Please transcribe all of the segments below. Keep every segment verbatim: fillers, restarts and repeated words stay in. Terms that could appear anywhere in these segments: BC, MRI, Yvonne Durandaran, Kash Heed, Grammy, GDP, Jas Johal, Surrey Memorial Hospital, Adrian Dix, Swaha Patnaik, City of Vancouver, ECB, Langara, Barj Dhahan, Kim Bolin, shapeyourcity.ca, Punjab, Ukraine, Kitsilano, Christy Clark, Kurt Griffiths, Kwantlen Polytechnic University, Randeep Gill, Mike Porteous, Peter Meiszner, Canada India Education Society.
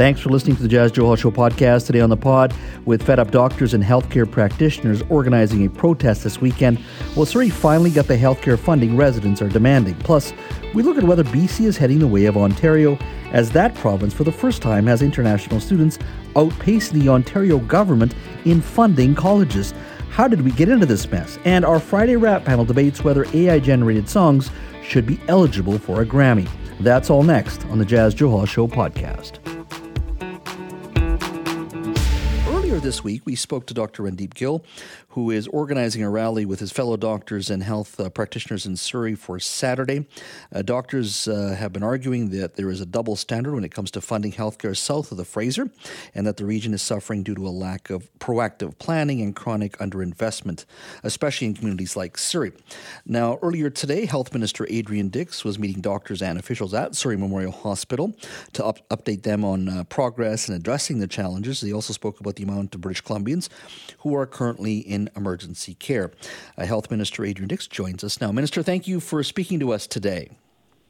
Thanks for listening to the Jas Johal Show podcast. Today on the pod, with fed up doctors and healthcare practitioners organizing a protest this weekend, well, Surrey finally got the healthcare funding residents are demanding. Plus, we look at whether B C is heading the way of Ontario, as that province for the first time has international students outpacing the Ontario government in funding colleges. How did we get into this mess? And our Friday rap panel debates whether A I-generated songs should be eligible for a Grammy. That's all next on the Jas Johal Show podcast. This week, we spoke to Doctor Randeep Gill, who is organizing a rally with his fellow doctors and health uh, practitioners in Surrey for Saturday. Uh, doctors uh, have been arguing that there is a double standard when it comes to funding healthcare south of the Fraser, and that the region is suffering due to a lack of proactive planning and chronic underinvestment, especially in communities like Surrey. Now, earlier today, Health Minister Adrian Dix was meeting doctors and officials at Surrey Memorial Hospital to up- update them on uh, progress in addressing the challenges. They also spoke about the amount to British Columbians who are currently in emergency care. Uh, Health Minister Adrian Dix joins us now. Minister, thank you for speaking to us today.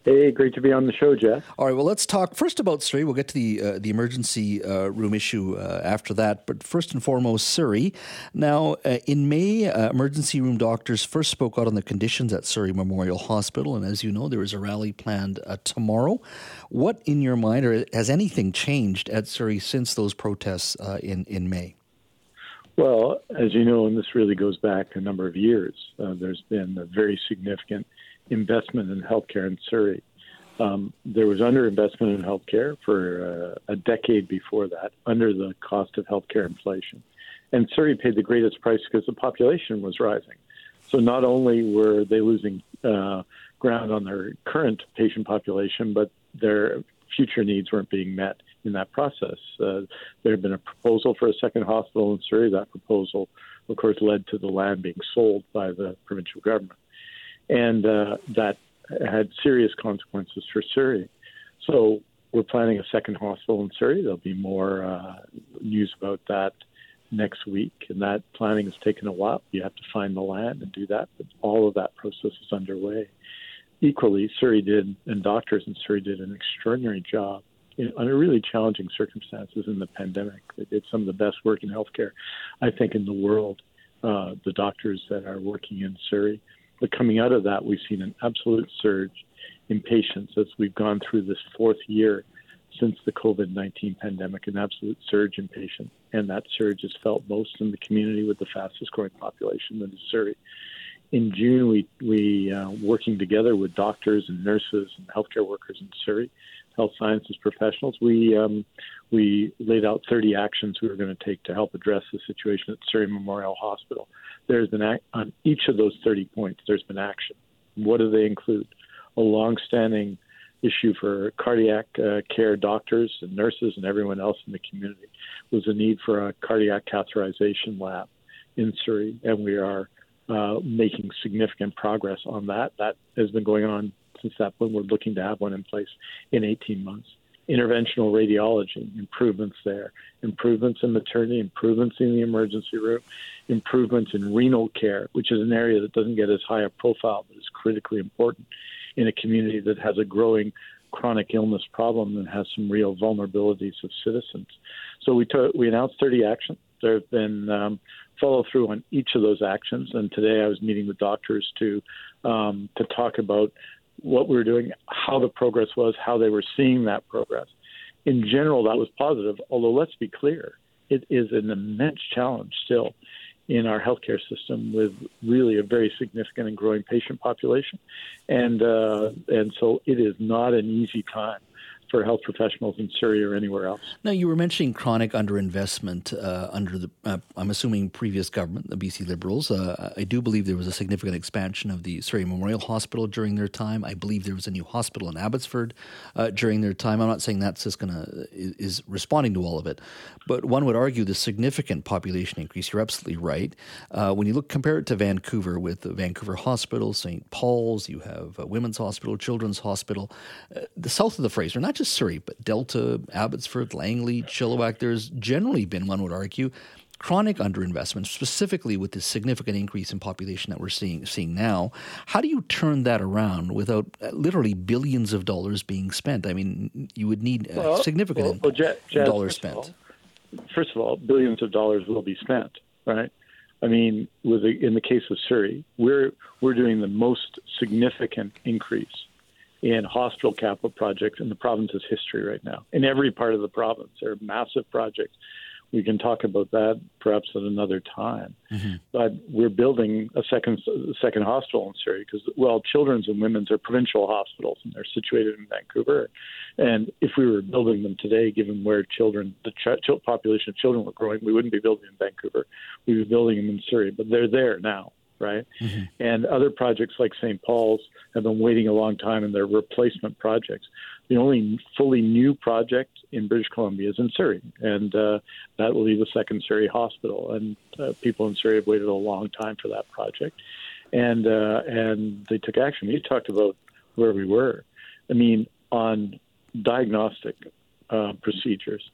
Hey, great to be on the show, Jeff. All right, well, let's talk first about Surrey. We'll get to the uh, the emergency uh, room issue uh, after that, but first and foremost, Surrey. Now, uh, in May, uh, emergency room doctors first spoke out on the conditions at Surrey Memorial Hospital, and as you know, there is a rally planned uh, tomorrow. What, in your mind, or has anything changed at Surrey since those protests uh, in, in May? Well, as you know, and this really goes back a number of years, uh, there's been a very significant investment in healthcare in Surrey. Um, there was underinvestment in healthcare for uh, a decade before that, under the cost of healthcare inflation. And Surrey paid the greatest price because the population was rising. So not only were they losing uh, ground on their current patient population, but their future needs weren't being met in that process. Uh, there had been a proposal for a second hospital in Surrey. That proposal, of course, led to the land being sold by the provincial government. And uh, that had serious consequences for Surrey. So we're planning a second hospital in Surrey. There'll be more uh, news about that next week. And that planning has taken a while. You have to find the land and do that. But all of that process is underway. Equally, Surrey did, and doctors in Surrey did an extraordinary job in, under really challenging circumstances in the pandemic. They did some of the best work in healthcare, I think, in the world, uh, the doctors that are working in Surrey. But coming out of that, we've seen an absolute surge in patients as we've gone through this fourth year since the COVID nineteen pandemic, an absolute surge in patients. And that surge is felt most in the community with the fastest growing population that is Surrey. In June, we, we uh, working together with doctors and nurses and healthcare workers in Surrey, health sciences professionals, we um, we laid out thirty actions we were going to take to help address the situation at Surrey Memorial Hospital. There's been act- on each of those thirty points, there's been action. What do they include? A longstanding issue for cardiac uh, care doctors and nurses and everyone else in the community was the need for a cardiac catheterization lab in Surrey, and we are uh, making significant progress on that. That has been going on since that point. We're looking to have one in place in eighteen months. Interventional radiology, improvements there, improvements in maternity, improvements in the emergency room, improvements in renal care, which is an area that doesn't get as high a profile, but is critically important in a community that has a growing chronic illness problem and has some real vulnerabilities of citizens. So we t- we announced thirty actions. There have been um, follow-through on each of those actions, and today I was meeting with doctors to um, to talk about what we were doing, how the progress was, how they were seeing that progress. In general, that was positive, although let's be clear, it is an immense challenge still in our healthcare system with really a very significant and growing patient population. And uh, and so it is not an easy time for health professionals in Surrey or anywhere else. Now, you were mentioning chronic underinvestment uh, under the, uh, I'm assuming, previous government, the B C Liberals. Uh, I do believe there was a significant expansion of the Surrey Memorial Hospital during their time. I believe there was a new hospital in Abbotsford uh, during their time. I'm not saying that's just going to, is, is responding to all of it, but one would argue the significant population increase, you're absolutely right. Uh, when you look, compare it to Vancouver with the Vancouver Hospital, Saint Paul's, you have uh, Women's Hospital, Children's Hospital, uh, the south of the Fraser, not just Surrey, but Delta, Abbotsford, Langley, Chilliwack, there's generally been, one would argue, chronic underinvestment, specifically with the significant increase in population that we're seeing seeing now, how do you turn that around without literally billions of dollars being spent? I mean, you would need well, a significant well, well, J- J- dollars spent. Of all, first of all, billions of dollars will be spent, right? I mean, with the, in the case of Surrey, we're we're doing the most significant increase in hospital capital projects in the province's history right now. In every part of the province, there are massive projects. We can talk about that perhaps at another time. Mm-hmm. But we're building a second second hospital in Surrey because, well, children's and women's are provincial hospitals and they're situated in Vancouver. And if we were building them today, given where children, the ch- population of children were growing, we wouldn't be building in Vancouver. We'd be building them in Surrey, but they're there now. Right? Mm-hmm. And other projects like Saint Paul's have been waiting a long time, and they're replacement projects. The only fully new project in British Columbia is in Surrey, and uh, that will be the second Surrey hospital. And uh, people in Surrey have waited a long time for that project, and uh, and they took action. You talked about where we were. I mean, on diagnostic uh, procedures,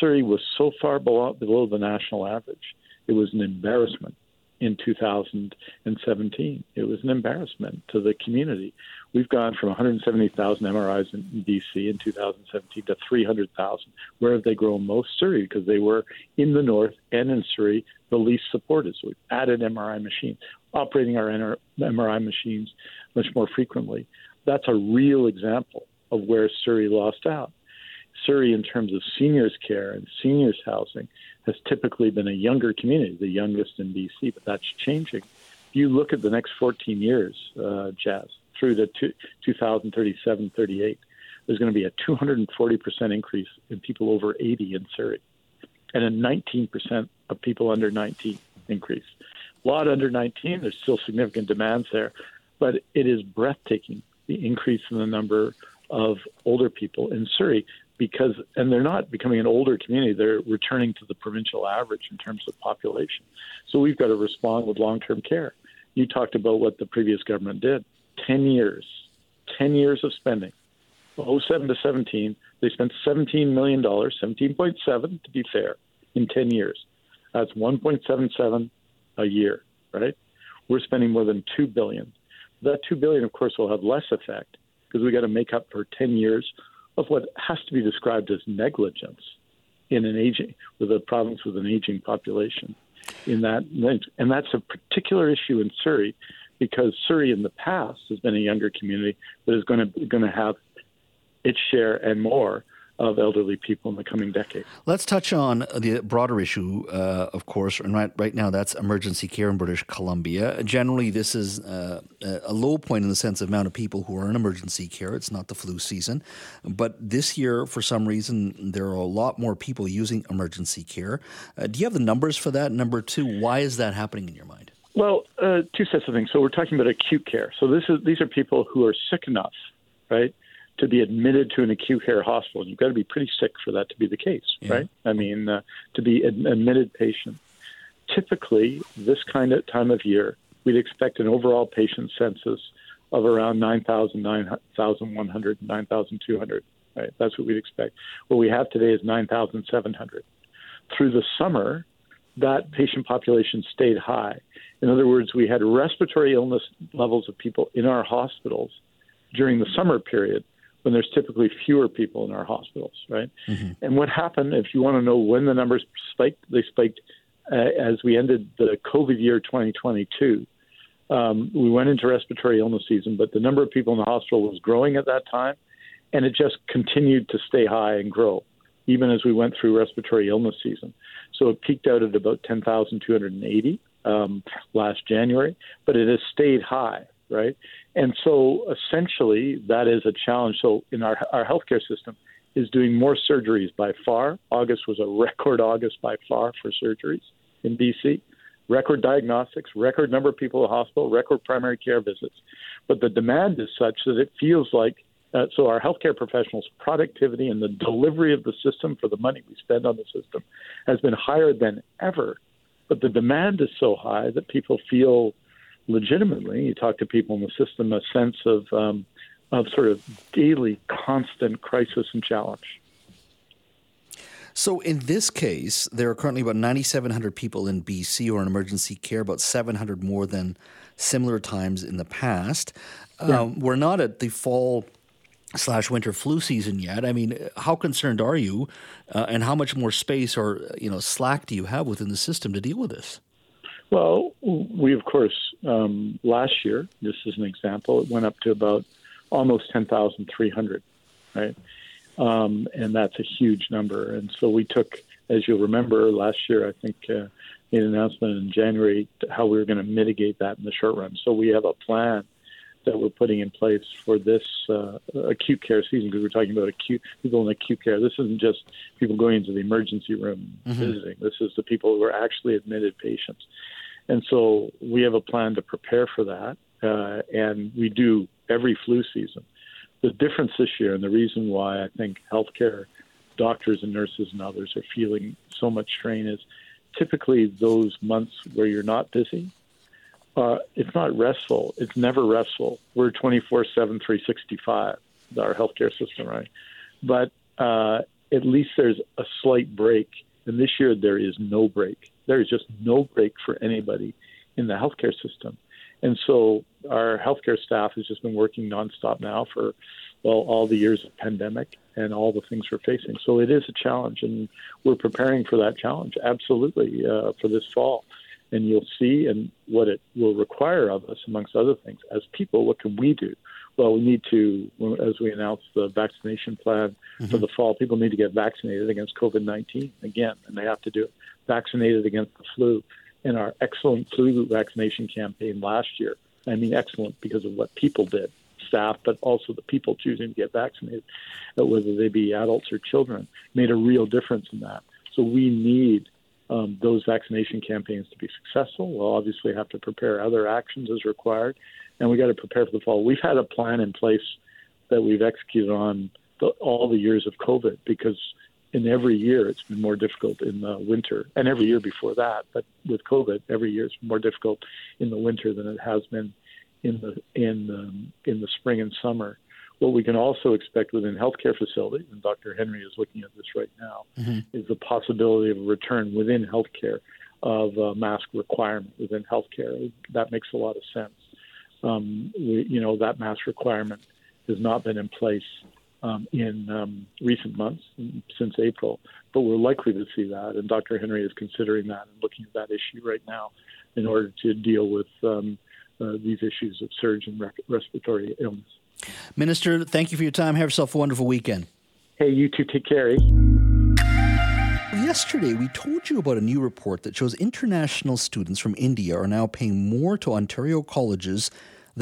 Surrey was so far below, below the national average. It was an embarrassment. In two thousand seventeen, it was an embarrassment to the community. We've gone from one hundred seventy thousand M R Is in B C in two thousand seventeen to three hundred thousand. Where have they grown most? Surrey, because they were in the north and in Surrey the least supported. So we've added M R I machines, operating our M R I machines much more frequently. That's a real example of where Surrey lost out. Surrey, in terms of seniors care and seniors housing, has typically been a younger community, the youngest in B C, but that's changing. If you look at the next fourteen years, uh, Jas, through to two thousand thirty-seven thirty-eight, there's going to be a two hundred forty percent increase in people over eighty in Surrey and a nineteen percent of people under nineteen increase. A lot under nineteen, there's still significant demands there, but it is breathtaking, the increase in the number of older people in Surrey. Because, and they're not becoming an older community, they're returning to the provincial average in terms of population. So we've got to respond with long-term care. You talked about what the previous government did. Ten years, ten years of spending. oh seven to seventeen, they spent seventeen million dollars, seventeen point seven to be fair, in ten years. That's one point seven seven a year, right? We're spending more than two billion dollars. That two billion dollars, of course, will have less effect because we've got to make up for ten years of what has to be described as negligence in an aging, with a province with an aging population. In that, and that's a particular issue in Surrey, because Surrey in the past has been a younger community that is going to going to have its share and more of elderly people in the coming decade. Let's touch on the broader issue, uh, of course, and right, right now that's emergency care in British Columbia. Generally, this is uh, a low point in the sense of amount of people who are in emergency care. It's not the flu season. But this year, for some reason, there are a lot more people using emergency care. Uh, do you have the numbers for that? Number two, why is that happening in your mind? Well, uh, two sets of things. So we're talking about acute care. So this is these are people who are sick enough, right, to be admitted to an acute care hospital. You've got to be pretty sick for that to be the case, yeah. Right? I mean, uh, to be an admitted patient. Typically, this kind of time of year, we'd expect an overall patient census of around nine thousand, nine thousand one hundred, nine thousand two hundred, right? That's what we'd expect. What we have today is nine thousand seven hundred. Through the summer, that patient population stayed high. In other words, we had respiratory illness levels of people in our hospitals during the summer period, when there's typically fewer people in our hospitals, right? Mm-hmm. And what happened, if you want to know when the numbers spiked, they spiked uh, as we ended the COVID year twenty twenty-two. Um, we went into respiratory illness season, but the number of people in the hospital was growing at that time, and it just continued to stay high and grow, even as we went through respiratory illness season. So it peaked out at about ten thousand two hundred eighty um, last January, but it has stayed high. Right. And so essentially that is a challenge. So in our our healthcare system is doing more surgeries by far. August was a record August by far for surgeries in B C, record diagnostics, record number of people in the hospital, record primary care visits. But the demand is such that it feels like uh, so our healthcare professionals' productivity and the delivery of the system for the money we spend on the system has been higher than ever. But the demand is so high that people feel legitimately, you talk to people in the system, a sense of um, of sort of daily, constant crisis and challenge. So in this case, there are currently about ninety-seven hundred people in B C who are in emergency care, about seven hundred more than similar times in the past. Yeah. Um, we're not at the fall slash winter flu season yet. I mean, how concerned are you, uh, and how much more space or, you know, slack do you have within the system to deal with this? Well, we, of course, um, last year, just as an example, it went up to about almost ten thousand three hundred, right? Um, and that's a huge number. And so we took, as you'll remember, last year, I think, uh, made an announcement in January how we were going to mitigate that in the short run. So we have a plan that we're putting in place for this uh, acute care season, because we're talking about acute people in acute care. This isn't just people going into the emergency room mm-hmm. visiting. This is the people who are actually admitted patients. And so we have a plan to prepare for that, uh, and we do every flu season. The difference this year, and the reason why I think healthcare doctors and nurses and others are feeling so much strain, is typically those months where you're not busy, Uh, it's not restful. It's never restful. We're twenty-four seven, three sixty-five, our healthcare system, right? But uh, at least there's a slight break. And this year, there is no break. There is just no break for anybody in the healthcare system. And so our healthcare staff has just been working nonstop now for, well, all the years of pandemic and all the things we're facing. So it is a challenge, and we're preparing for that challenge, absolutely, uh, for this fall. And you'll see, and what it will require of us, amongst other things, as people, what can we do? Well, we need to, as we announced the vaccination plan mm-hmm. for the fall, people need to get vaccinated against COVID nineteen again, and they have to do it. Vaccinated against the flu. In our excellent flu vaccination campaign last year, I mean excellent because of what people did, staff, but also the people choosing to get vaccinated, whether they be adults or children, made a real difference in that. So we need Um, those vaccination campaigns to be successful. We'll obviously have to prepare other actions as required, and we got to prepare for the fall. We've had a plan in place that we've executed on the, all the years of COVID, because in every year it's been more difficult in the winter, and every year before that, but with COVID, every year it's more difficult in the winter than it has been in the in um, in the spring and summer. What we can also expect within healthcare facilities, and Doctor Henry is looking at this right now, mm-hmm. is the possibility of a return within healthcare of a mask requirement within healthcare. That makes a lot of sense. Um, we, you know, that mask requirement has not been in place um, in um, recent months, since April, but we're likely to see that. And Doctor Henry is considering that and looking at that issue right now in order to deal with um, uh, these issues of surge and rec- respiratory illness. Minister, thank you for your time. Have yourself a wonderful weekend. Hey, you too. Take care. Eh? Yesterday, we told you about a new report that shows international students from India are now paying more to Ontario colleges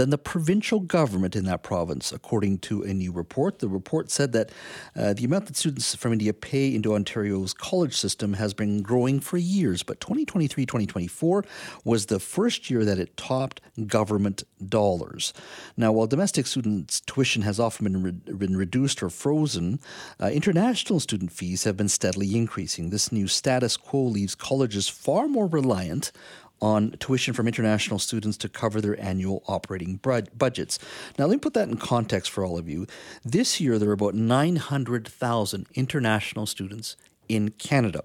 than the provincial government in that province, according to a new report. The report said that uh, the amount that students from India pay into Ontario's college system has been growing for years, but twenty twenty-three twenty twenty-four was the first year that it topped government dollars. Now, while domestic students' tuition has often been, re- been reduced or frozen, uh, international student fees have been steadily increasing. This new status quo leaves colleges far more reliant on tuition from international students to cover their annual operating budgets. Now, let me put that in context for all of you. This year, there are about nine hundred thousand international students in Canada.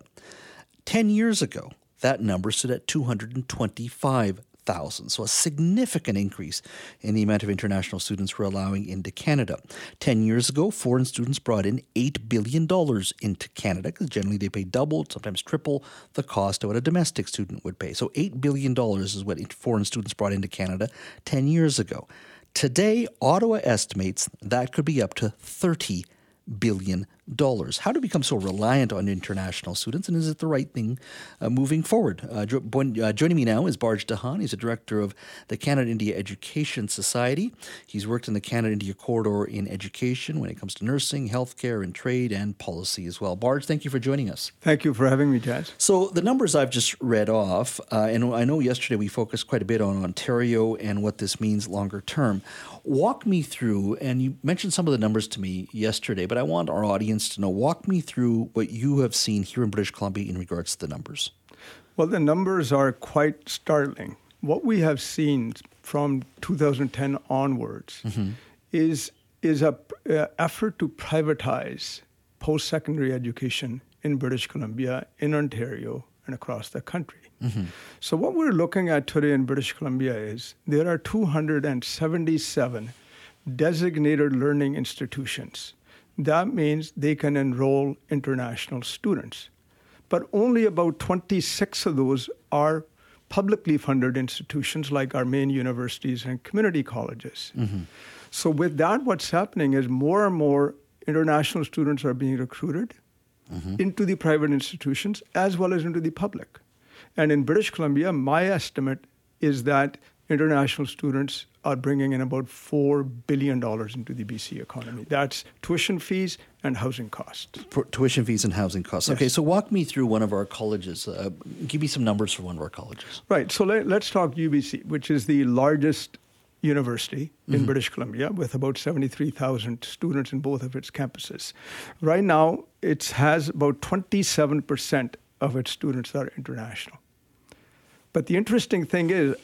Ten years ago, that number stood at two hundred twenty-five thousand, so a significant increase in the amount of international students we're allowing into Canada. Ten years ago, foreign students brought in eight billion dollars into Canada, because generally they pay double, sometimes triple the cost of what a domestic student would pay. So eight billion dollars is what foreign students brought into Canada ten years ago. Today, Ottawa estimates that could be up to thirty billion dollars. How do we become so reliant on international students, and is it the right thing uh, moving forward? Uh, jo- bon- uh, joining me now is Barj Dhahan. He's the director of the Canada India Education Society. He's worked in the Canada India corridor in education when it comes to nursing, healthcare, and trade and policy as well. Barj, thank you for joining us. Thank you for having me, Jas. So the numbers I've just read off, uh, and I know yesterday we focused quite a bit on Ontario and what this means longer term. Walk me through, and you mentioned some of the numbers to me yesterday, but I want our audience to know. Walk me through what you have seen here in British Columbia in regards to the numbers. Well, the numbers are quite startling. What we have seen from two thousand ten onwards mm-hmm. is is a uh, effort to privatize post-secondary education in British Columbia, in Ontario, and across the country. Mm-hmm. So what we're looking at today in British Columbia is there are two hundred seventy-seven designated learning institutions. That means they can enroll international students. But only about twenty-six of those are publicly funded institutions like our main universities and community colleges. Mm-hmm. So with that, what's happening is more and more international students are being recruited mm-hmm. into the private institutions as well as into the public. And in British Columbia, my estimate is that international students are bringing in about four billion dollars into the B C economy. That's tuition fees and housing costs. For tuition fees and housing costs. Yes. Okay, so walk me through one of our colleges. Uh, give me some numbers for one of our colleges. Right, so let, let's talk U B C, which is the largest university in mm-hmm. British Columbia with about seventy-three thousand students in both of its campuses. Right now, it has about twenty-seven percent of its students that are international. But the interesting thing is,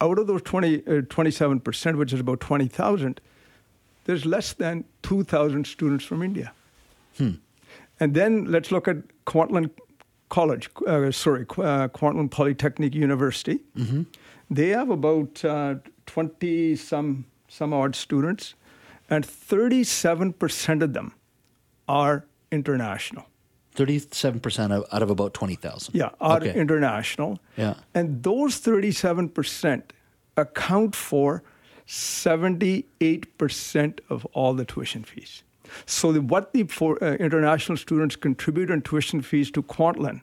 out of those twenty, uh, twenty-seven percent, which is about twenty thousand, there's less than two thousand students from India. Hmm. And then let's look at Kwantlen College, uh, sorry, uh, Kwantlen Polytechnic University. Mm-hmm. They have about uh, twenty-some some odd students, and thirty-seven percent of them are international. thirty-seven percent of, out of about twenty thousand. Yeah, are okay. international. Yeah. And those thirty-seven percent account for seventy-eight percent of all the tuition fees. So the, what the for, uh, international students contribute in tuition fees to Kwantlen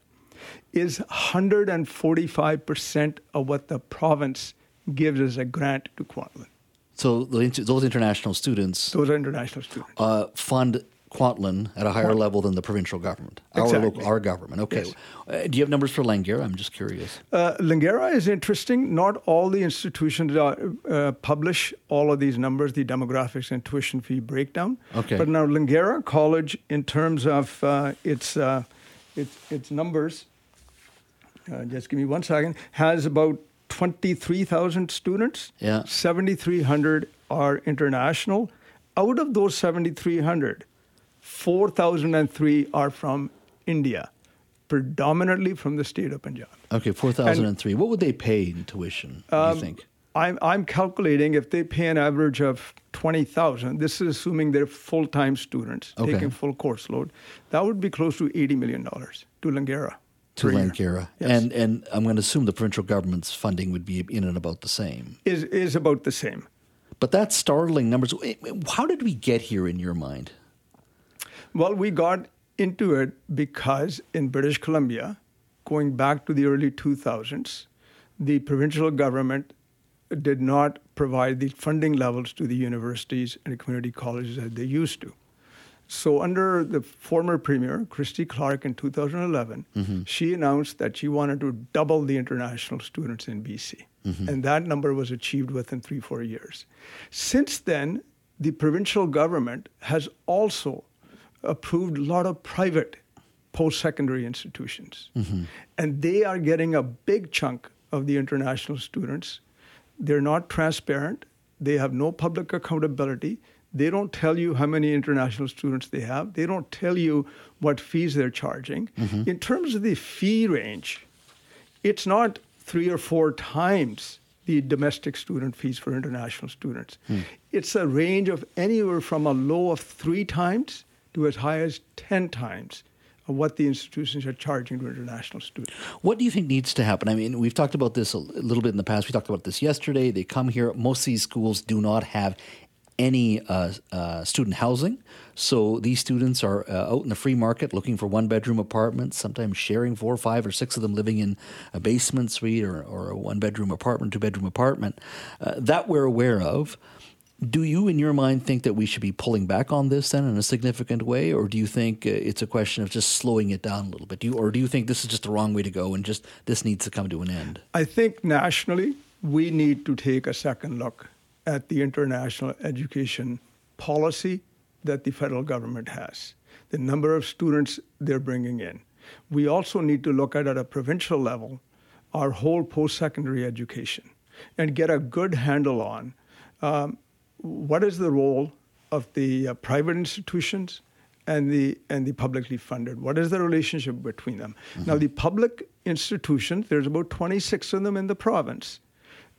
is one hundred forty-five percent of what the province gives as a grant to Kwantlen. So those international students... Those are international students. Uh, fund... Kwantlen at a higher Kwantlen. level than the provincial government, exactly. our local, our government. Okay. Yes. Uh, do you have numbers for Langara? I'm just curious. Uh, Langara is interesting. Not all the institutions are, uh, publish all of these numbers, the demographics and tuition fee breakdown. Okay. But now Langara College, in terms of uh, its, uh, its its numbers, uh, just give me one second, has about twenty-three thousand students. Yeah. seventy-three hundred are international. Out of those seventy-three hundred, four thousand three are from India, predominantly from the state of Punjab. Okay, four thousand three. What would they pay in tuition, um, do you think? I'm, I'm calculating if they pay an average of twenty thousand, this is assuming they're full-time students, okay. taking full course load, that would be close to eighty million dollars to Langara. To Langara. Yes. And, and I'm going to assume the provincial government's funding would be in and about the same. Is is about the same. But that's startling numbers. How did we get here in your mind? Well, we got into it because in British Columbia, going back to the early two thousands, the provincial government did not provide the funding levels to the universities and community colleges that they used to. So under the former premier, Christy Clark, in two thousand eleven, mm-hmm. she announced that she wanted to double the international students in B C. Mm-hmm. And that number was achieved within three, four years. Since then, the provincial government has also approved a lot of private post-secondary institutions. Mm-hmm. And they are getting a big chunk of the international students. They're not transparent. They have no public accountability. They don't tell you how many international students they have. They don't tell you what fees they're charging. Mm-hmm. In terms of the fee range, it's not three or four times the domestic student fees for international students. Mm. It's a range of anywhere from a low of three times to as high as ten times of what the institutions are charging to international students. What do you think needs to happen? I mean, we've talked about this a little bit in the past. We talked about this yesterday. They come here. Most of these schools do not have any uh, uh, student housing. So these students are uh, out in the free market looking for one-bedroom apartments, sometimes sharing four, five, or six of them living in a basement suite or, or a one-bedroom apartment, two-bedroom apartment. Uh, that we're aware of. Do you, in your mind, think that we should be pulling back on this then in a significant way, or do you think uh, it's a question of just slowing it down a little bit? Do you, or do you think this is just the wrong way to go and just this needs to come to an end? I think nationally we need to take a second look at the international education policy that the federal government has, the number of students they're bringing in. We also need to look at, at a provincial level, our whole post-secondary education and get a good handle on um, what is the role of the uh, private institutions and the and the publicly funded. What is the relationship between them? Mm-hmm. Now, the public institutions, there's about twenty-six of them in the province.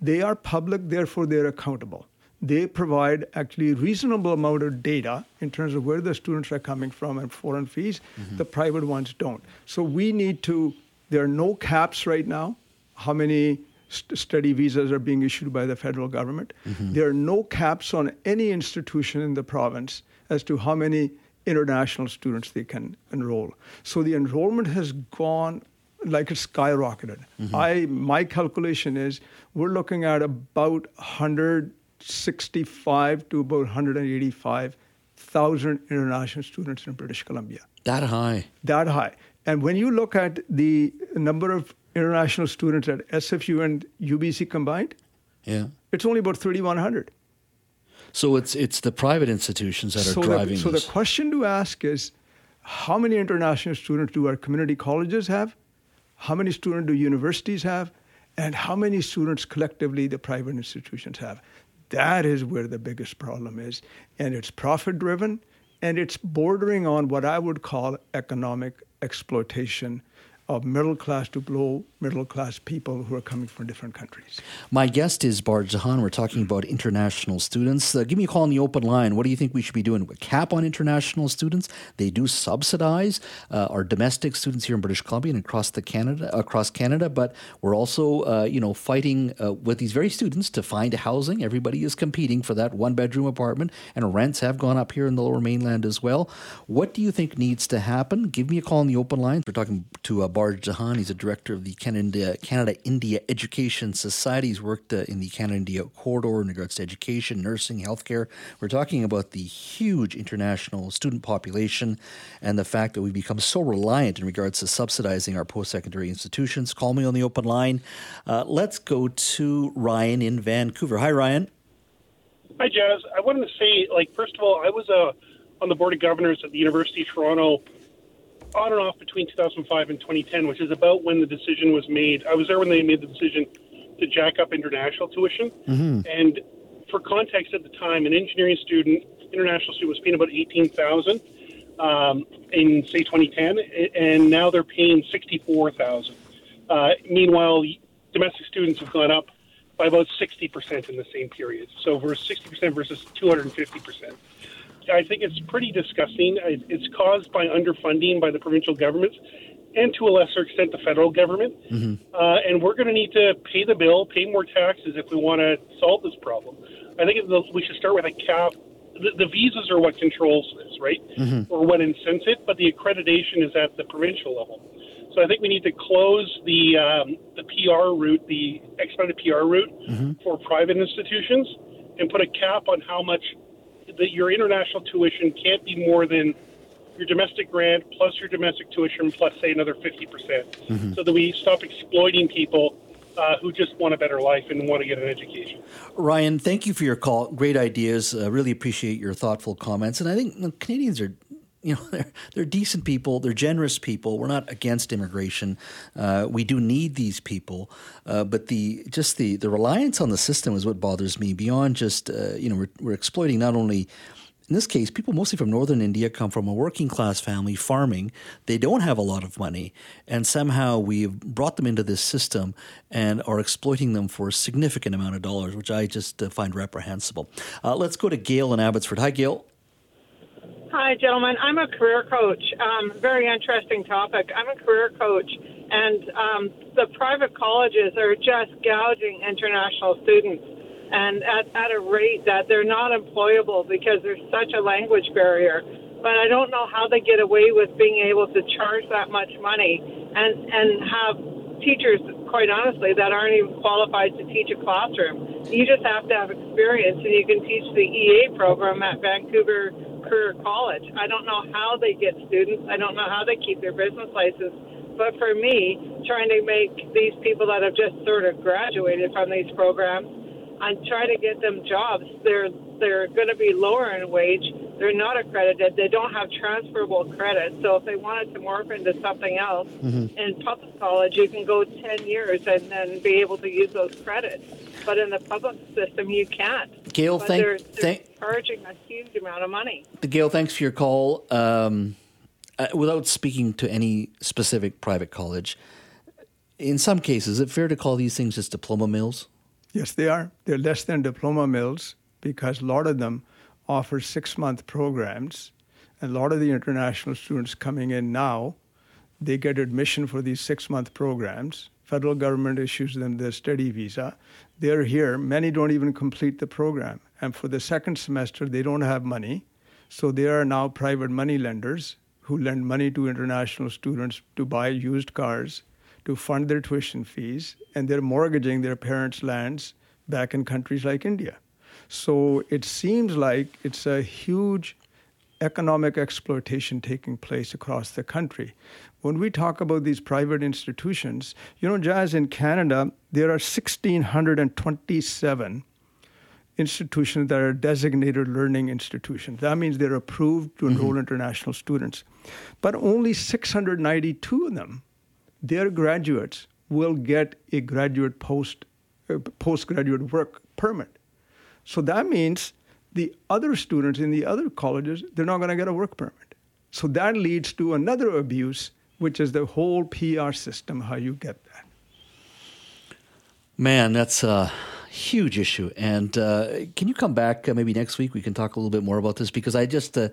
They are public, therefore they're accountable. They provide actually a reasonable amount of data in terms of where the students are coming from and foreign fees. Mm-hmm. The private ones don't. So we need to, there are no caps right now, how many st- study visas are being issued by the federal government. Mm-hmm. There are no caps on any institution in the province as to how many international students they can enroll. So the enrollment has gone like it's skyrocketed. Mm-hmm. I, my calculation is we're looking at about one hundred sixty-five to about one hundred eighty-five thousand international students in British Columbia. That high? That high. And when you look at the number of international students at S F U and U B C combined, yeah, it's only about three thousand one hundred. So it's it's the private institutions that are so driving the, so this. So the question to ask is, how many international students do our community colleges have? How many students do universities have? And how many students collectively the private institutions have? That is where the biggest problem is. And it's profit-driven, and it's bordering on what I would call economic exploitation of middle-class to below-middle-class people who are coming from different countries. My guest is Barj Dhahan. We're talking about international students. Uh, give me a call on the open line. What do you think we should be doing? A cap on international students? They do subsidize uh, our domestic students here in British Columbia and across the Canada, across Canada. But we're also, uh, you know, fighting uh, with these very students to find housing. Everybody is competing for that one-bedroom apartment, and rents have gone up here in the Lower Mainland as well. What do you think needs to happen? Give me a call on the open line. We're talking to uh, Barj Dhahan. He's a director of the Canada, Canada India Education Society. He's worked uh, in the Canada India corridor in regards to education, nursing, healthcare. We're talking about the huge international student population and the fact that we've become so reliant in regards to subsidizing our post-secondary institutions. Call me on the open line. Uh, let's go to Ryan in Vancouver. Hi, Ryan. Hi, Jazz. I wanted to say, like, first of all, I was uh, on the Board of Governors at the University of Toronto on and off between two thousand five and twenty ten, which is about when the decision was made. I was there when they made the decision to jack up international tuition. Mm-hmm. And for context, at the time, an engineering student, international student, was paying about eighteen thousand um, in, say, twenty ten, and now they're paying sixty-four thousand. Uh, meanwhile, domestic students have gone up by about sixty percent in the same period. So for sixty percent versus two hundred fifty percent. I think it's pretty disgusting. It's caused by underfunding by the provincial governments and, to a lesser extent, the federal government. Mm-hmm. Uh, and we're going to need to pay the bill, pay more taxes if we want to solve this problem. I think we should start with a cap. The, the visas are what controls this, right? Mm-hmm. Or what incents it, but the accreditation is at the provincial level. So I think we need to close the um, the P R route, the expedited P R route mm-hmm. for private institutions, and put a cap on how much that your international tuition can't be more than your domestic grant plus your domestic tuition plus, say, another fifty percent, mm-hmm. so that we stop exploiting people uh, who just want a better life and want to get an education. Ryan, thank you for your call. Great ideas. Uh, really appreciate your thoughtful comments. And I think you know, Canadians are... You know, they're, they're decent people. They're generous people. We're not against immigration. Uh, we do need these people. Uh, but the just the, the reliance on the system is what bothers me beyond just, uh, you know, we're, we're exploiting not only – in this case, people mostly from northern India come from a working-class family farming. They don't have a lot of money, and somehow we've brought them into this system and are exploiting them for a significant amount of dollars, which I just uh, find reprehensible. Uh, let's go to Gail in Abbotsford. Hi, Gail. Hi, gentlemen. I'm a career coach. Um, very interesting topic. I'm a career coach, and um, the private colleges are just gouging international students and at, at a rate that they're not employable because there's such a language barrier. But I don't know how they get away with being able to charge that much money and, and have teachers, quite honestly, that aren't even qualified to teach a classroom. You just have to have experience, and you can teach the E A program at Vancouver career college. I don't know how they get students. I don't know how they keep their business license. But for me, trying to make these people that have just sort of graduated from these programs and try to get them jobs, they're they're going to be lower in wage. They're not accredited. They don't have transferable credit. So if they wanted to morph into something else mm-hmm. in public college, you can go ten years and then be able to use those credits. But in the public system, you can't. Gail, thank you. They're, they're thank, charging a huge amount of money. Gail, thanks for your call. Um, uh, without speaking to any specific private college, in some cases, is it fair to call these things just diploma mills? Yes, they are. They're less than diploma mills because a lot of them offer six-month programs. And a lot of the international students coming in now, they get admission for these six-month programs. Federal government issues them their study visa. They're here. Many don't even complete the program. And for the second semester, they don't have money. So there are now private money lenders who lend money to international students to buy used cars, to fund their tuition fees, and they're mortgaging their parents' lands back in countries like India. So it seems like it's a huge economic exploitation taking place across the country. When we talk about these private institutions, you know, Jas, in Canada, there are one thousand six hundred twenty-seven institutions that are designated learning institutions. That means they're approved to enroll mm-hmm. international students. But only six hundred ninety-two of them, their graduates, will get a graduate post uh, postgraduate work permit. So that means the other students in the other colleges, they're not going to get a work permit. So that leads to another abuse, which is the whole P R system, how you get that. Man, that's a huge issue. And uh, can you come back uh, maybe next week? We can talk a little bit more about this because I just, uh,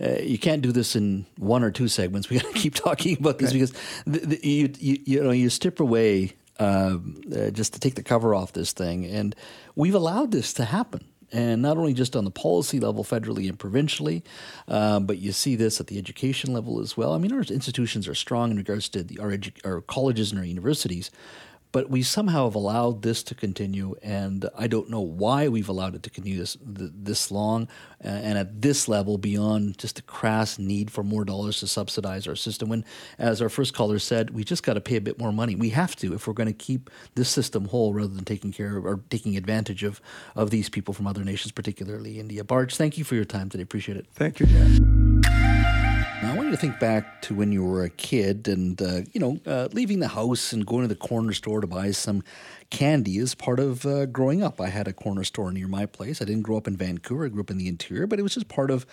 uh, you can't do this in one or two segments. We got to keep talking about this right. because the, the, you, you, you know, you strip away uh, uh, just to take the cover off this thing. And we've allowed this to happen. And not only just on the policy level, federally and provincially, uh, but you see this at the education level as well. I mean, our institutions are strong in regards to the, our, edu- our colleges and our universities, but we somehow have allowed this to continue, and I don't know why we've allowed it to continue this th- this long uh, and at this level beyond just the crass need for more dollars to subsidize our system when, as our first caller said, we just got to pay a bit more money. We have to if we're going to keep this system whole rather than taking care of or taking advantage of, of these people from other nations, particularly India. Barj, thank you for your time today. Appreciate it. Thank you, Jeff. Now, I want you to think back to when you were a kid and, uh, you know, uh, leaving the house and going to the corner store to buy some candy is part of uh, growing up. I had a corner store near my place. I didn't grow up in Vancouver. I grew up in the interior, but it was just part of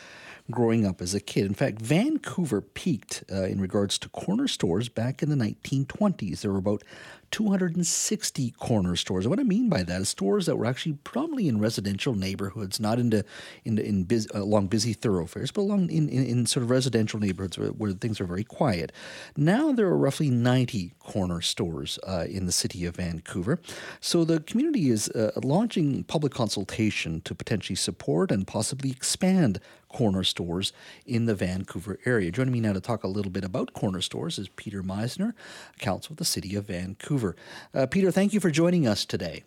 growing up as a kid. In fact, Vancouver peaked uh, in regards to corner stores back in the nineteen twenties. There were about two hundred sixty corner stores. And what I mean by that is stores that were actually predominantly in residential neighborhoods, not into, into in bus- along busy thoroughfares, but along in, in, in sort of residential neighborhoods where, where things are very quiet. Now there are roughly ninety corner stores uh, in the city of Vancouver. So the community is uh, launching public consultation to potentially support and possibly expand corner stores in the Vancouver area. Joining me now to talk a little bit about corner stores is Peter Meiszner, council of the City of Vancouver. Uh, Peter, thank you for joining us today.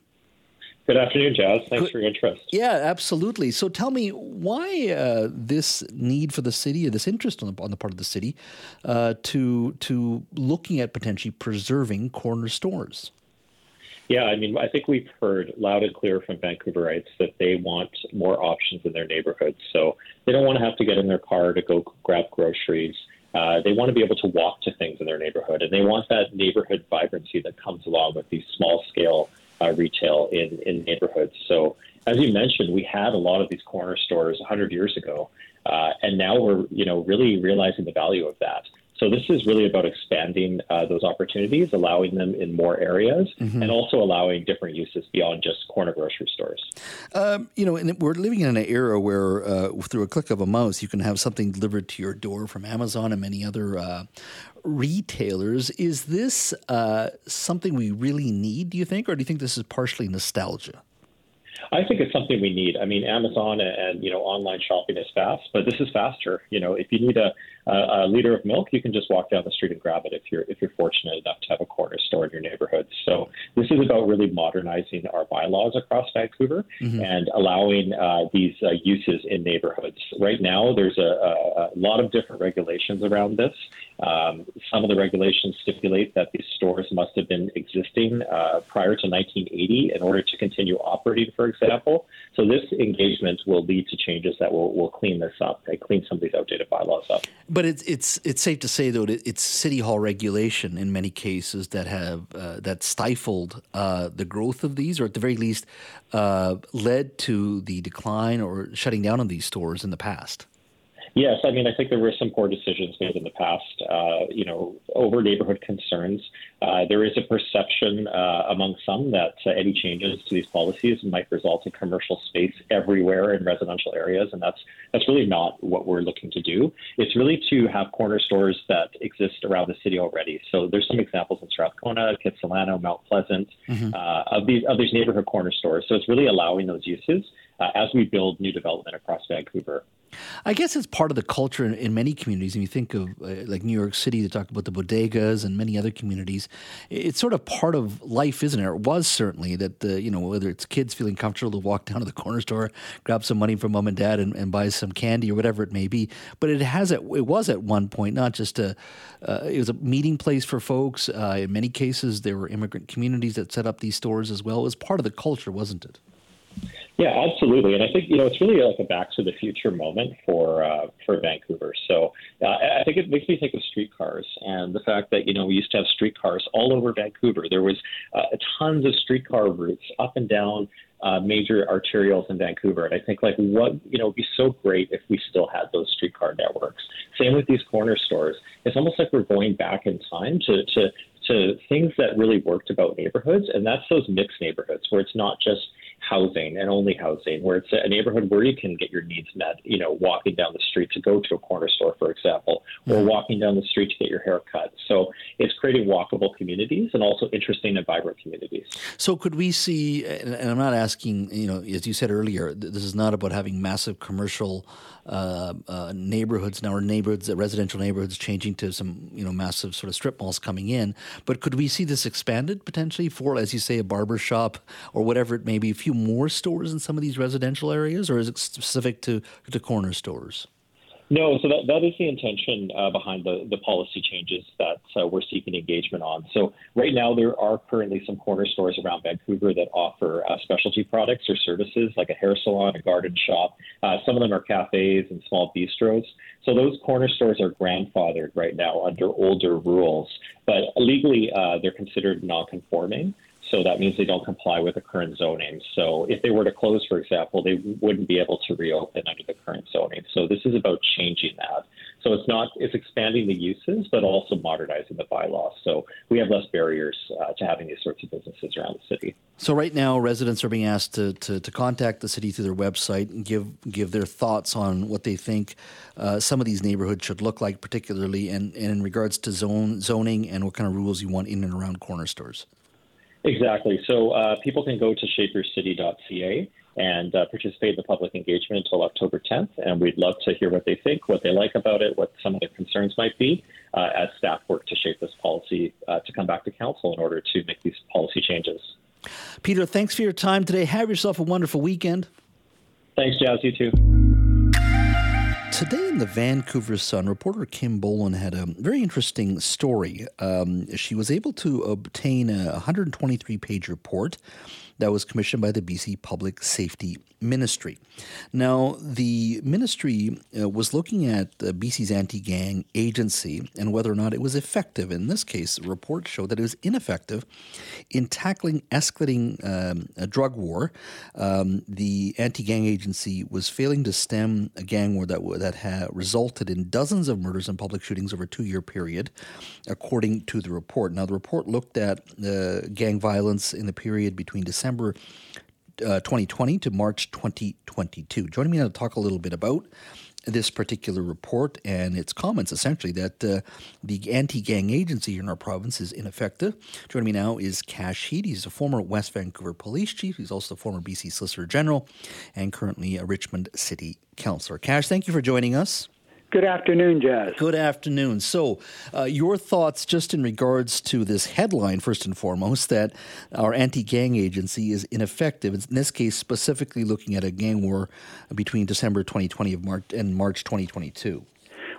Good afternoon, Jas. Thanks Good. for your interest. Yeah, absolutely. So tell me why uh, this need for the city, or this interest on the, on the part of the city, uh, to to looking at potentially preserving corner stores. Yeah, I mean, I think we've heard loud and clear from Vancouverites that they want more options in their neighborhoods. So they don't want to have to get in their car to go grab groceries. Uh, they want to be able to walk to things in their neighborhood, and they want that neighborhood vibrancy that comes along with these small-scale uh, retail in, in neighborhoods. So as you mentioned, we had a lot of these corner stores one hundred years ago, uh, and now we're, you know, really realizing the value of that. So this is really about expanding uh, those opportunities, allowing them in more areas, mm-hmm. and also allowing different uses beyond just corner grocery stores. Um, you know, and we're living in an era where uh, through a click of a mouse, you can have something delivered to your door from Amazon and many other uh, retailers. Is this uh, something we really need, do you think, or do you think this is partially nostalgia? I think it's something we need. I mean, Amazon and, and, you know, online shopping is fast, but this is faster. You know, if you need a, a, a liter of milk, you can just walk down the street and grab it if you're if you're fortunate enough to have a corner store in your neighborhood. So this is about really modernizing our bylaws across Vancouver mm-hmm. and allowing uh, these uh, uses in neighborhoods. Right now, there's a, a, a lot of different regulations around this. Um, some of the regulations stipulate that these stores must have been existing uh, prior to nineteen eighty in order to continue operating, for example. So this engagement will lead to changes that will, will clean this up, right? Clean some of these outdated bylaws up. But it's it's it's safe to say, though, that it's City Hall regulation in many cases that have uh, that stifled uh, the growth of these, or at the very least uh, led to the decline or shutting down of these stores in the past. Yes, I mean, I think there were some poor decisions made in the past, uh, you know, over neighborhood concerns. Uh, there is a perception uh, among some that uh, any changes to these policies might result in commercial space everywhere in residential areas, and that's that's really not what we're looking to do. It's really to have corner stores that exist around the city already. So there's some examples in Strathcona, Kitsilano, Mount Pleasant, mm-hmm. uh, of these of these neighborhood corner stores. So it's really allowing those uses uh, as we build new development across Vancouver. I guess it's part of the culture in, in many communities. And you think of uh, like New York City, they talk about the bodegas and many other communities. It's sort of part of life, isn't it? It was certainly that, the, you know, whether it's kids feeling comfortable to walk down to the corner store, grab some money from mom and dad and, and buy some candy or whatever it may be. But it has at, it was at one point not just a uh, – it was a meeting place for folks. Uh, in many cases, there were immigrant communities that set up these stores as well. It was part of the culture, wasn't it? Yeah, absolutely. And I think, you know, it's really like a back to the future moment for uh, for Vancouver. So uh, I think it makes me think of streetcars and the fact that, you know, we used to have streetcars all over Vancouver. There was uh, tons of streetcar routes up and down Uh, major arterials in Vancouver. And I think, like, what, you know, it would be so great if we still had those streetcar networks. Same with these corner stores. It's almost like we're going back in time to, to, to things that really worked about neighborhoods. And that's those mixed neighborhoods where it's not just housing and only housing, where it's a neighborhood where you can get your needs met, you know, walking down the street to go to a corner store, for example, or mm-hmm. walking down the street to get your hair cut. So it's creating walkable communities and also interesting and vibrant communities. So could we see, and, and I'm not asking Asking, you know, as you said earlier, this is not about having massive commercial uh, uh, neighborhoods now, or neighborhoods, uh, residential neighborhoods changing to some, you know, massive sort of strip malls coming in. But could we see this expanded potentially for, as you say, a barber shop or whatever it may be, a few more stores in some of these residential areas, or is it specific to, to corner stores? No, so that, that is the intention uh, behind the, the policy changes that uh, we're seeking engagement on. So right now there are currently some corner stores around Vancouver that offer uh, specialty products or services like a hair salon, a garden shop. Uh, some of them are cafes and small bistros. So those corner stores are grandfathered right now under older rules, but legally uh, they're considered non-conforming. So that means they don't comply with the current zoning. So if they were to close, for example, they wouldn't be able to reopen under the current zoning. So this is about changing that. So it's not, it's expanding the uses, but also modernizing the bylaws. So we have less barriers uh, to having these sorts of businesses around the city. So right now, residents are being asked to, to, to contact the city through their website and give give their thoughts on what they think uh, some of these neighborhoods should look like, particularly and, and in regards to zone zoning and what kind of rules you want in and around corner stores. Exactly. So uh, people can go to shape your city dot c a and uh, participate in the public engagement until October tenth. And we'd love to hear what they think, what they like about it, what some of their concerns might be uh, as staff work to shape this policy uh, to come back to council in order to make these policy changes. Peter, thanks for your time today. Have yourself a wonderful weekend. Thanks, Jas. You too. Today in the Vancouver Sun, reporter Kim Bolin had a very interesting story. Um, she was able to obtain a one hundred twenty-three page report that was commissioned by the B C Public Safety Ministry. Now, the ministry uh, was looking at uh, B C's anti-gang agency and whether or not it was effective. In this case, the report showed that it was ineffective in tackling escalating um, a drug war. Um, the anti-gang agency was failing to stem a gang war that, that had resulted in dozens of murders and public shootings over a two-year period, according to the report. Now, the report looked at uh, gang violence in the period between December Uh, twenty twenty to March twenty twenty-two. Joining me now to talk a little bit about this particular report and its comments, essentially, that uh, the anti-gang agency here in our province is ineffective. Joining me now is Kash Heed. He's a former West Vancouver police chief. He's also the former B C Solicitor General and currently a Richmond City Councillor. Kash, thank you for joining us. Good afternoon, Jas. Good afternoon. So uh, your thoughts just in regards to this headline, first and foremost, that our anti-gang agency is ineffective, in this case specifically looking at a gang war between December twenty twenty of March and March twenty twenty-two.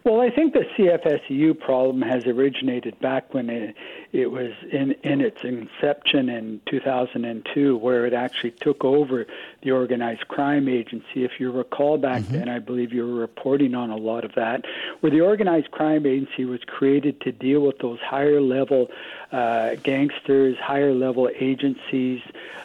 Well, I think the C F S E U problem has originated back when it, it was in, in its inception in two thousand two, where it actually took over the Organized Crime Agency. If you recall back mm-hmm. then, I believe you were reporting on a lot of that, where the Organized Crime Agency was created to deal with those higher-level uh, gangsters, higher-level agencies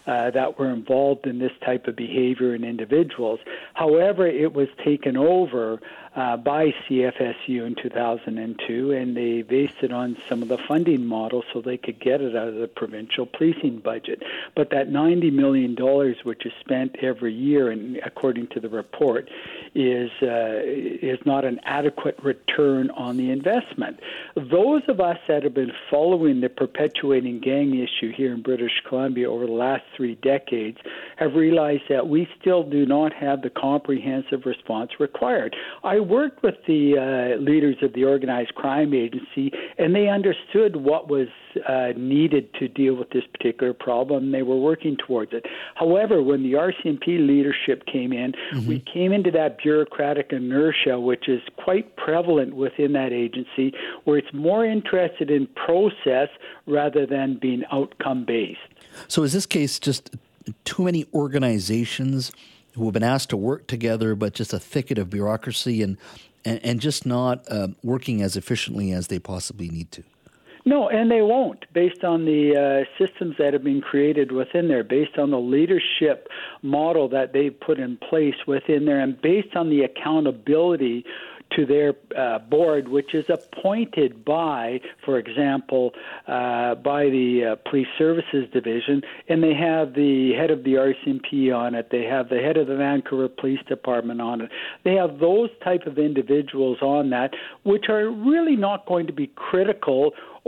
uh, that were involved in this type of behavior in individuals. However, it was taken over Uh, by C F S E U in two thousand two, and they based it on some of the funding models so they could get it out of the provincial policing budget. But that ninety million dollars, which is spent every year, and according to the report, is uh, is not an adequate return on the investment. Those of us that have been following the perpetuating gang issue here in British Columbia over the last three decades have realized that we still do not have the comprehensive response required. I worked with the uh, leaders of the Organized Crime Agency, and they understood what was uh, needed to deal with this particular problem. They were working towards it. However, when the R C M P leadership came in, mm-hmm. we came into that bureaucratic inertia, which is quite prevalent within that agency, where it's more interested in process rather than being outcome-based. So is this case just too many organizations who have been asked to work together, but just a thicket of bureaucracy and and, and just not uh, working as efficiently as they possibly need to? No, and they won't, based on the uh, systems that have been created within there, based on the leadership model that they've put in place within there, and based on the accountability to their uh, board, which is appointed by, for example, uh, by the uh, Police Services Division, and they have the head of the R C M P on it, they have the head of the Vancouver Police Department on it. They have those type of individuals on that, which are really not going to be critical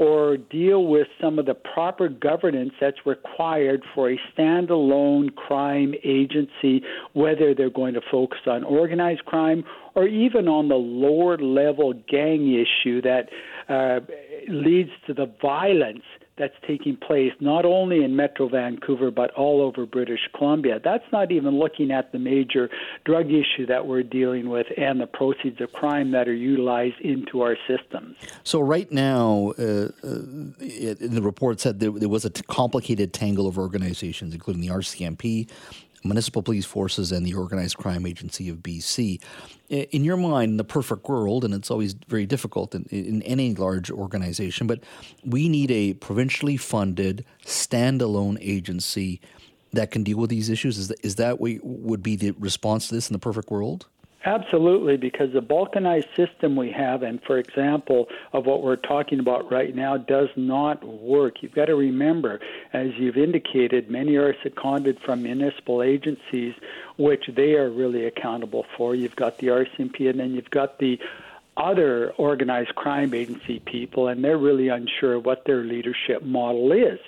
or deal with some of the proper governance that's required for a standalone crime agency, whether they're going to focus on organized crime or even on the lower-level gang issue that uh, leads to the violence that's taking place not only in Metro Vancouver but all over British Columbia. That's not even looking at the major drug issue that we're dealing with and the proceeds of crime that are utilized into our systems. So right now, uh, in the report said there, there was a complicated tangle of organizations, including the R C M P, municipal police forces, and the Organized Crime Agency of B C. In your mind, in the perfect world, and it's always very difficult in, in any large organization, but we need a provincially funded, standalone agency that can deal with these issues. Is that, is that what would be the response to this in the perfect world? Absolutely, because the balkanized system we have, and for example, of what we're talking about right now, does not work. You've got to remember, as you've indicated, many are seconded from municipal agencies, which they are really accountable for. You've got the R C M P, and then you've got the other organized crime agency people, and they're really unsure what their leadership model is.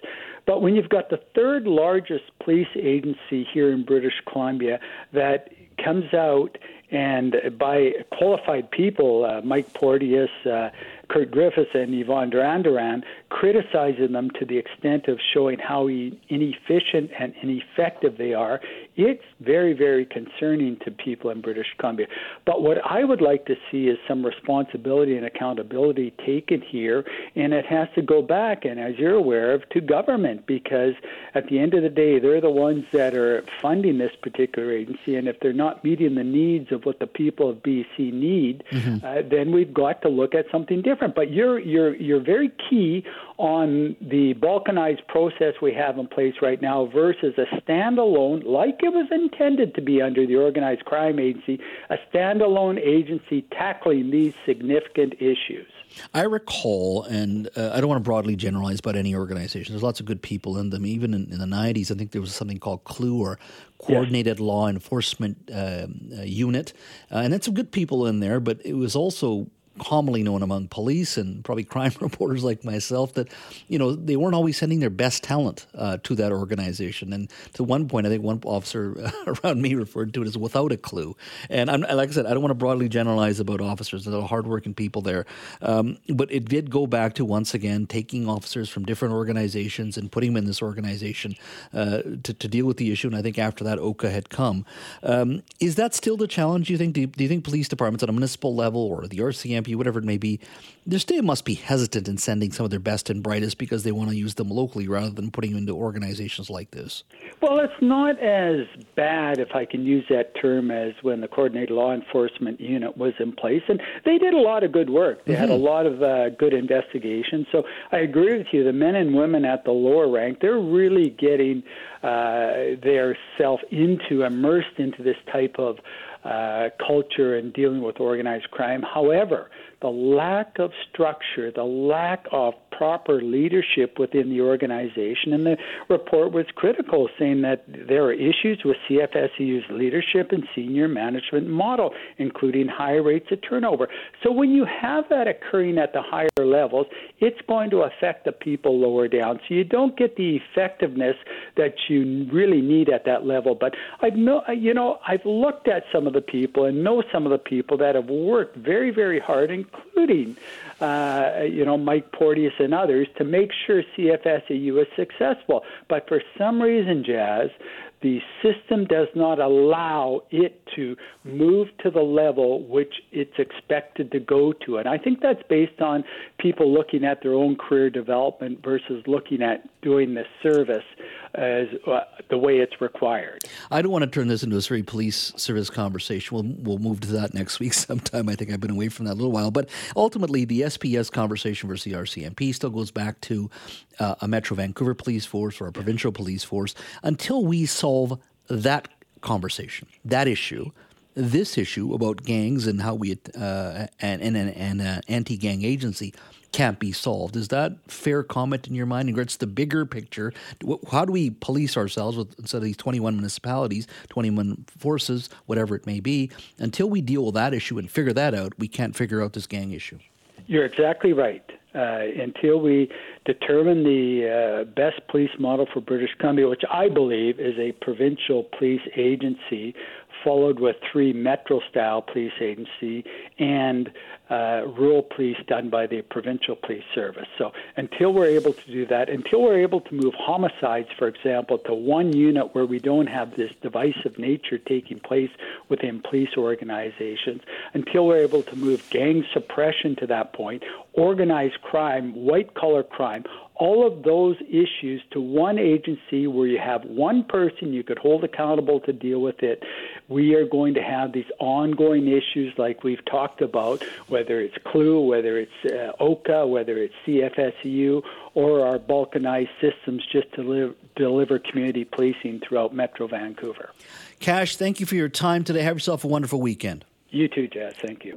But when you've got the third largest police agency here in British Columbia that comes out and by qualified people, uh, Mike Porteous, uh, Kurt Griffiths, and Yvonne Durandaran, criticizing them to the extent of showing how inefficient and ineffective they are, it's very, very concerning to people in British Columbia. But what I would like to see is some responsibility and accountability taken here, and it has to go back, and as you're aware of, to government, because at the end of the day, they're the ones that are funding this particular agency, and if they're not meeting the needs of what the people of B C need, mm-hmm. uh, then we've got to look at something different. But you're you're you're very key on the balkanized process we have in place right now versus a standalone, like it was intended to be under the Organized Crime Agency, a standalone agency tackling these significant issues. I recall, and uh, I don't want to broadly generalize about any organization. There's lots of good people in them. Even in, in the nineties, I think there was something called CLEW, or Coordinated yes. Law Enforcement uh, Unit. Uh, and that's some good people in there, but it was also commonly known among police and probably crime reporters like myself that, you know, they weren't always sending their best talent uh, to that organization. And to one point, I think one officer around me referred to it as without a clue. And I'm, like I said, I don't want to broadly generalize about officers. There are hardworking people there. Um, but it did go back to, once again, taking officers from different organizations and putting them in this organization uh, to, to deal with the issue. And I think after that, OCA had come. Um, is that still the challenge, you think? Do you, do you think police departments at a municipal level or the R C M Champy, whatever it may be, they still must be hesitant in sending some of their best and brightest because they want to use them locally rather than putting them into organizations like this. Well, it's not as bad, if I can use that term, as when the Coordinated Law Enforcement Unit was in place. And they did a lot of good work. They mm-hmm. had a lot of uh, good investigations. So I agree with you. The men and women at the lower rank, they're really getting uh, their self into, immersed into this type of Uh, culture and dealing with organized crime. However, the lack of structure, the lack of proper leadership within the organization, and the report was critical, saying that there are issues with C F S E U's leadership and senior management model, including high rates of turnover. So when you have that occurring at the higher levels, it's going to affect the people lower down. So you don't get the effectiveness that you really need at that level. But I've no, you know, I've looked at some of the people and know some of the people that have worked very, very hard, including, uh, you know, Mike Porteous and others, to make sure C F S E U is successful. But for some reason, Jas, the system does not allow it to move to the level which it's expected to go to. And I think that's based on people looking at their own career development versus looking at doing the service as uh, the way it's required. I don't want to turn this into a Surrey Police Service conversation. We'll, we'll move to that next week sometime. I think I've been away from that a little while. But ultimately, the S P S conversation versus the R C M P still goes back to uh, a Metro Vancouver police force or a provincial police force. Until we solve that conversation, that issue, this issue about gangs and how we uh, and and and, and uh, anti-gang agency can't be solved. Is that fair comment in your mind? In regards to the bigger picture, how do we police ourselves with instead of these twenty-one municipalities, twenty-one forces, whatever it may be? Until we deal with that issue and figure that out, we can't figure out this gang issue. You're exactly right. Uh, until we determine the uh, best police model for British Columbia, which I believe is a provincial police agency followed with three metro-style police agency and uh, rural police done by the provincial police service. So until we're able to do that, until we're able to move homicides, for example, to one unit where we don't have this divisive nature taking place within police organizations, until we're able to move gang suppression to that point, organized crime, white-collar crime, all of those issues to one agency where you have one person you could hold accountable to deal with it, we are going to have these ongoing issues like we've talked about, whether it's C L U, whether it's uh, O C A, whether it's C F S E U, or our balkanized systems just to live, deliver community policing throughout Metro Vancouver. Kash, thank you for your time today. Have yourself a wonderful weekend. You too, Jas. Thank you.